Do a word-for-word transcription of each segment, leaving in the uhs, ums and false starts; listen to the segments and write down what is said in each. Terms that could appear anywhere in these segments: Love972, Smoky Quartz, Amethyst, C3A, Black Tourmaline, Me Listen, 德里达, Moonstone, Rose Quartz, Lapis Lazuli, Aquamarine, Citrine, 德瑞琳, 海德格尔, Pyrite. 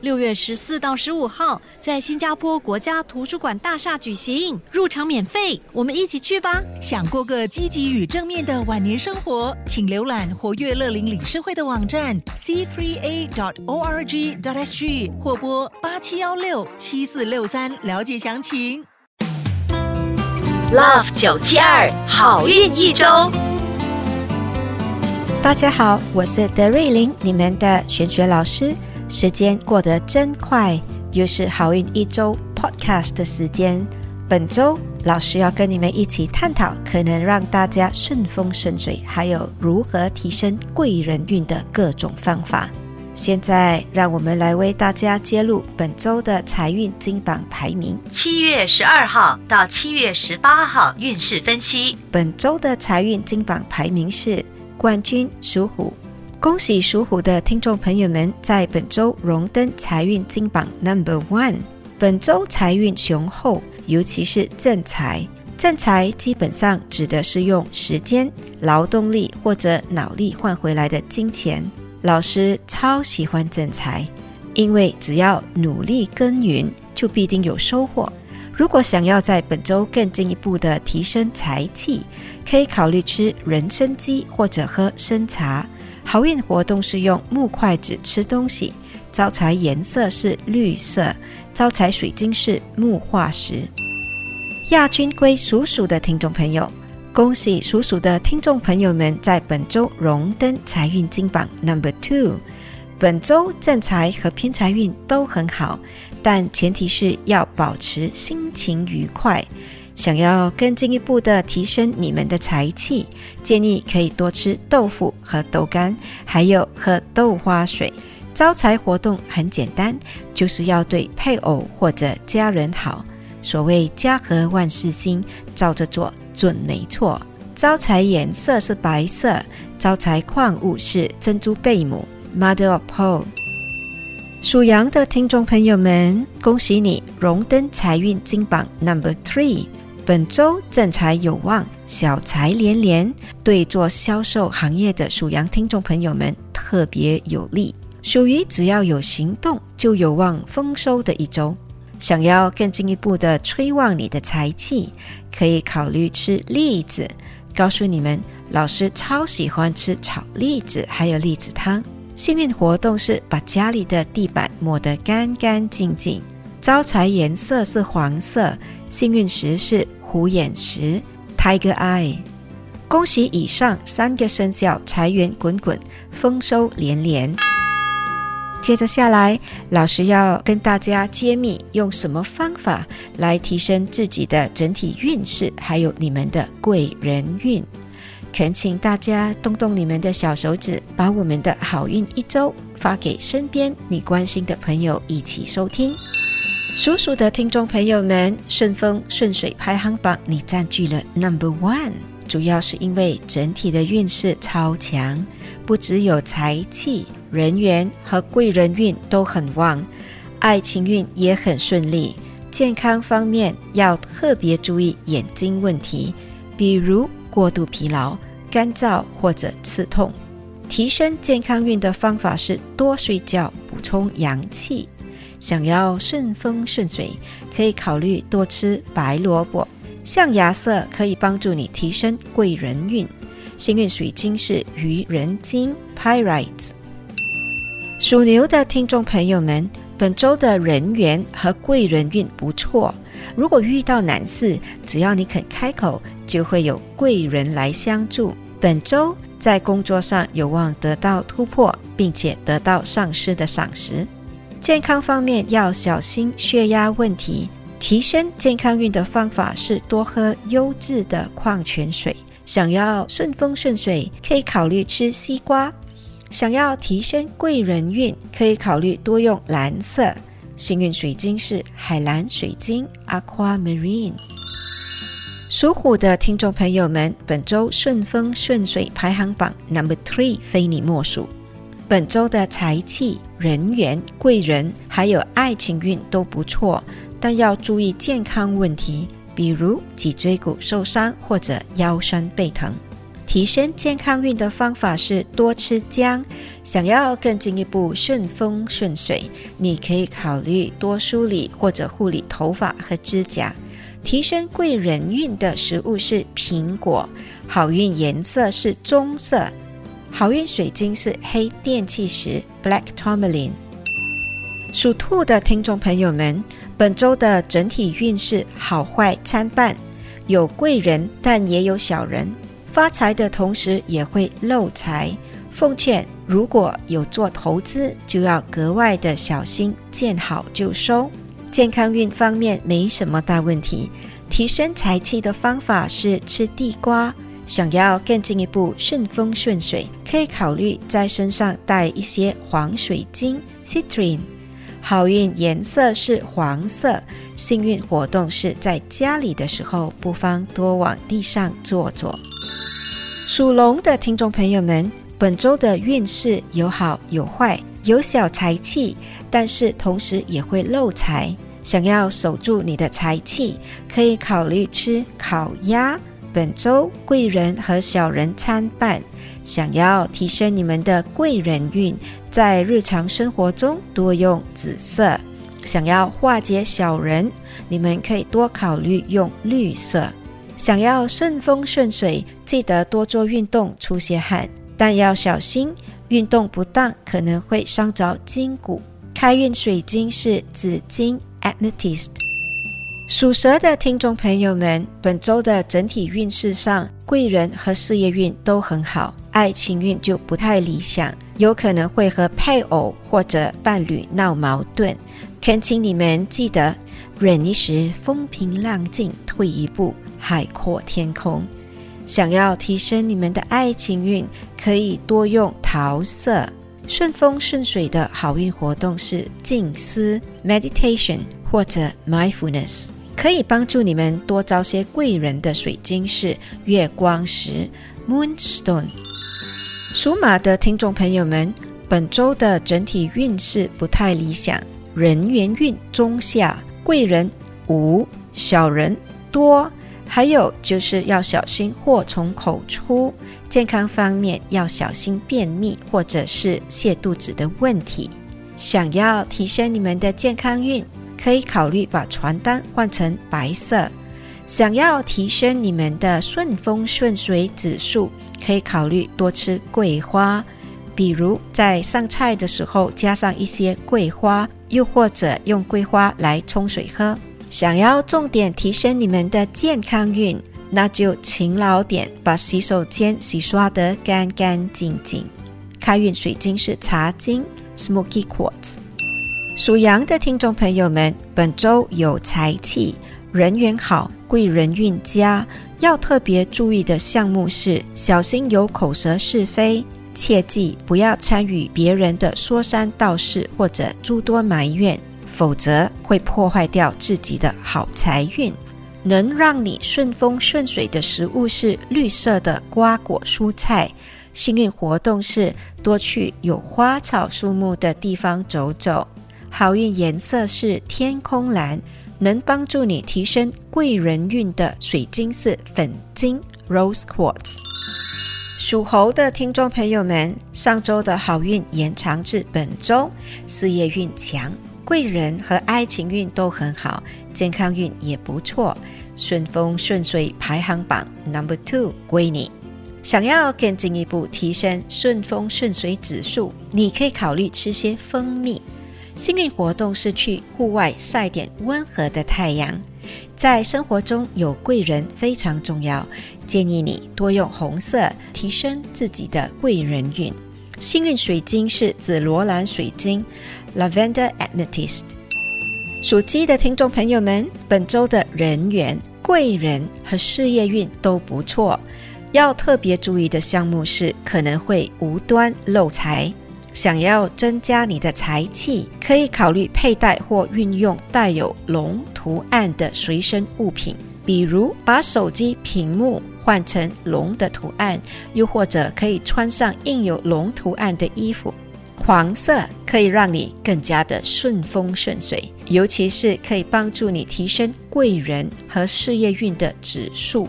六月十四到十五号在新加坡国家图书馆大厦举行，入场免费，我们一起去吧！想过个积极与正面的晚年生活，请浏览活跃乐龄理事会的网站 C 三 A 点 org 点 S G 或拨八七幺六七四六三了解详情。Love 九七二好运一周，大家好，我是德瑞琳，你们的玄学老师。时间过得真快，又是好运一周 podcast 的时间。本周老师要跟你们一起探讨可能让大家顺风顺水，还有如何提升贵人运的各种方法。现在让我们来为大家揭露本周的财运金榜排名。七月十二号到七月十八号运势分析。本周的财运金榜排名是冠军属虎。恭喜属虎的听众朋友们在本周荣登财运金榜 number one。 本周财运雄厚，尤其是正财，正财基本上指的是用时间、劳动力或者脑力换回来的金钱。老师超喜欢正财，因为只要努力耕耘，就必定有收获。如果想要在本周更进一步的提升财气，可以考虑吃人参鸡或者喝参茶。好运活动是用木筷子吃东西，招财颜色是绿色，招财水晶是木化石。亚军归属鼠的听众朋友，恭喜属鼠的听众朋友们在本周荣登财运金榜 number two。 本周正财和偏财运都很好，但前提是要保持心情愉快。想要更进一步的提升你们的财气，建议可以多吃豆腐和豆干，还有喝豆花水。招财活动很简单，就是要对配偶或者家人好。所谓家和万事兴，照着做准没错。招财颜色是白色，招财矿物是珍珠贝母 Mother of Pearl。 属羊的听众朋友们，恭喜你荣登财运金榜 number three。 本周正财有望，小财连连，对做销售行业的属羊听众朋友们特别有利，属于只要有行动就有望丰收的一周。想要更进一步的催旺你的财气，可以考虑吃栗子。告诉你们，老师超喜欢吃炒栗子还有栗子汤。幸运活动是把家里的地板抹得干干净净。招财颜色是黄色，幸运石是虎眼石 Tiger Eye。 恭喜以上三个生肖财源滚滚，丰收连连。接着下来，老师要跟大家揭秘用什么方法来提升自己的整体运势，还有你们的贵人运。恳请大家动动你们的小手指，把我们的好运一周发给身边你关心的朋友一起收听。属鼠的听众朋友们，顺风顺水排行榜你占据了 number one， 主要是因为整体的运势超强，不只有财气，人缘和贵人运都很旺，爱情运也很顺利。健康方面要特别注意眼睛问题，比如过度疲劳、干燥或者刺痛。提升健康运的方法是多睡觉，补充阳气。想要顺风顺水，可以考虑多吃白萝卜。象牙色可以帮助你提升贵人运。幸运水晶是愚人金 Pyrite。属牛的听众朋友们，本周的人缘和贵人运不错，如果遇到难事，只要你肯开口，就会有贵人来相助。本周在工作上有望得到突破，并且得到上司的赏识。健康方面要小心血压问题，提升健康运的方法是多喝优质的矿泉水。想要顺风顺水，可以考虑吃西瓜。想要提升贵人运，可以考虑多用蓝色。幸运水晶是海蓝水晶 Aquamarine。 属虎的听众朋友们，本周顺风顺水排行榜 Number three 非你莫属。本周的财气、人缘、贵人还有爱情运都不错，但要注意健康问题，比如脊椎骨受伤或者腰酸背疼。提升健康运的方法是多吃姜。想要更进一步顺风顺水，你可以考虑多梳理或者护理头发和指甲。提升贵人运的食物是苹果，好运颜色是棕色，好运水晶是黑电气石 Black Tourmaline。 属兔的听众朋友们，本周的整体运势好坏参半，有贵人但也有小人，发财的同时也会漏财。奉劝如果有做投资，就要格外的小心，见好就收。健康运方面没什么大问题，提升财气的方法是吃地瓜。想要更进一步顺风顺水，可以考虑在身上带一些黄水晶 Citrine。 好运颜色是黄色，幸运活动是在家里的时候，不妨多往地上坐坐。属龙的听众朋友们，本周的运势有好有坏，有小财气，但是同时也会漏财。想要守住你的财气，可以考虑吃烤鸭。本周贵人和小人参半，想要提升你们的贵人运，在日常生活中多用紫色。想要化解小人，你们可以多考虑用绿色。想要顺风顺水，记得多做运动出些汗，但要小心运动不当可能会伤着筋骨。开运水晶是紫晶 Amethyst。 属蛇的听众朋友们，本周的整体运势上，贵人和事业运都很好，爱情运就不太理想，有可能会和配偶或者伴侣闹矛盾。恳请你们记得忍一时风平浪静，退一步海阔天空。想要提升你们的爱情运，可以多用桃色。顺风顺水的好运活动是静思 meditation 或者 mindfulness。 可以帮助你们多招些贵人的水晶是月光石 Moonstone。 属马的听众朋友们，本周的整体运势不太理想，人缘运中下，贵人无，小人多，还有就是要小心祸从口出。健康方面要小心便秘或者是泻肚子的问题。想要提升你们的健康运，可以考虑把床单换成白色。想要提升你们的顺风顺水指数，可以考虑多吃桂花，比如在上菜的时候加上一些桂花，又或者用桂花来冲水喝。想要重点提升你们的健康运，那就勤劳点，把洗手间洗刷得干干净净。开运水晶是茶晶 Smoky Quartz。 属羊的听众朋友们，本周有财气，人缘好，贵人运佳，要特别注意的项目是小心有口舌是非，切记不要参与别人的说三道四或者诸多埋怨，否则会破坏掉自己的好财运。能让你顺风顺水的食物是绿色的瓜果蔬菜，幸运活动是多去有花草树木的地方走走。好运颜色是天空蓝，能帮助你提升贵人运的水晶是粉晶 Rose Quartz。 属猴的听众朋友们，上周的好运延长至本周，事业运强，贵人和爱情运都很好，健康运也不错，顺风顺水排行榜 Number two 归你。想要更进一步提升顺风顺水指数，你可以考虑吃些蜂蜜。幸运活动是去户外晒点温和的太阳。在生活中有贵人非常重要，建议你多用红色，提升自己的贵人运。幸运水晶是紫罗兰水晶 Lavender Amethyst。 属鸡的听众朋友们，本周的人缘、贵人和事业运都不错，要特别注意的项目是可能会无端漏财。想要增加你的财气，可以考虑佩戴或运用带有龙图案的随身物品，比如把手机屏幕换成龙的图案，又或者可以穿上印有龙图案的衣服。黄色可以让你更加的顺风顺水，尤其是可以帮助你提升贵人和事业运的指数。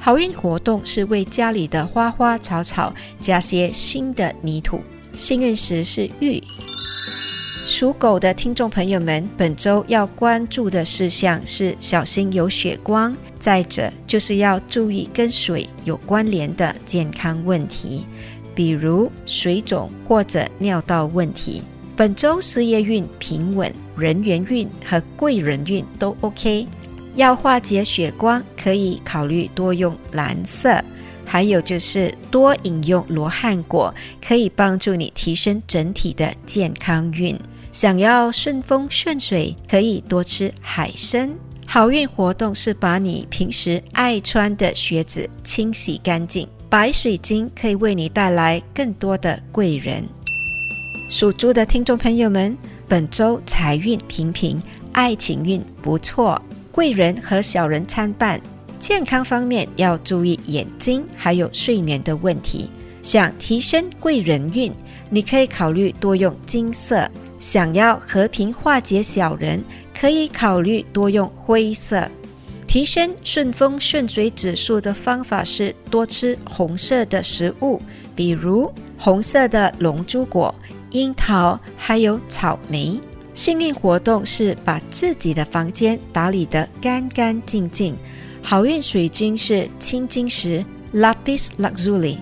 好运活动是为家里的花花草草加些新的泥土。幸运石是玉。属狗的听众朋友们，本周要关注的事项是小心有血光，再者就是要注意跟水有关联的健康问题，比如水肿或者尿道问题。本周事业运平稳，人缘运和贵人运都 OK。 要化解血光，可以考虑多用蓝色，还有就是多饮用罗汉果，可以帮助你提升整体的健康运。想要顺风顺水，可以多吃海参。好运活动是把你平时爱穿的靴子清洗干净。白水晶可以为你带来更多的贵人。属猪的听众朋友们，本周财运平平，爱情运不错，贵人和小人参半。健康方面要注意眼睛还有睡眠的问题。想提升贵人运，你可以考虑多用金色。想要和平化解小人，可以考虑多用灰色。提升顺风顺水指数的方法是多吃红色的食物，比如红色的龙珠果、樱桃还有草莓。幸运活动是把自己的房间打理得干干净净。好运水晶是青金石 Lapis Lazuli。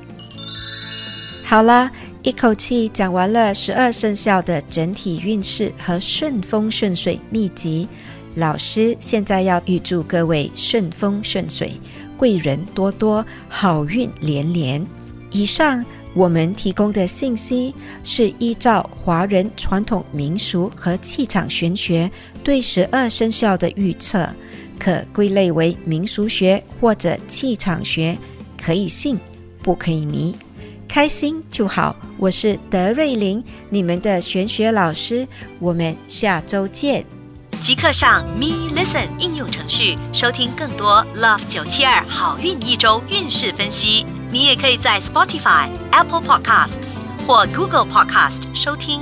好啦，一口气讲完了十二生肖的整体运势和顺风顺水秘籍。老师现在要预祝各位顺风顺水，贵人多多，好运连连。以上我们提供的信息是依照华人传统民俗和气场玄学对十二生肖的预测，可归类为民俗学或者气场学，可以信，不可以迷，开心就好。我是德瑞琳，你们的玄学老师，我们下周见。即刻上 Me Listen 应用程序收听更多 Love 九七二好运一周运势分析。你也可以在 Spotify、Apple Podcasts 或 Google Podcast 收听。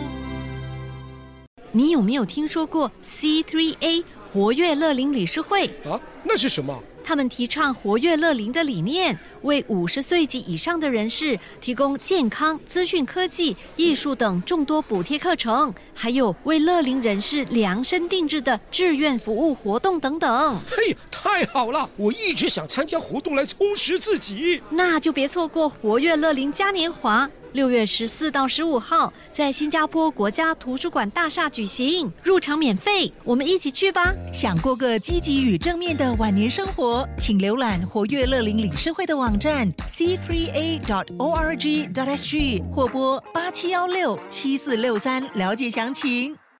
你有没有听说过 C 三 A 活跃乐龄理事会？啊，那是什么？他们提倡活跃乐龄的理念，为五十岁及以上的人士提供健康、资讯科技、艺术等众多补贴课程，还有为乐龄人士量身定制的志愿服务活动等等。嘿，太好了！我一直想参加活动来充实自己。那就别错过活跃乐龄嘉年华，六月十四到十五号在新加坡国家图书馆大厦举行，入场免费，我们一起去吧！想过个积极与正面的晚年生活，请浏览活跃乐龄理事会的网站 C 三 A 点 org.sg 或拨八七一六七四六三了解详情。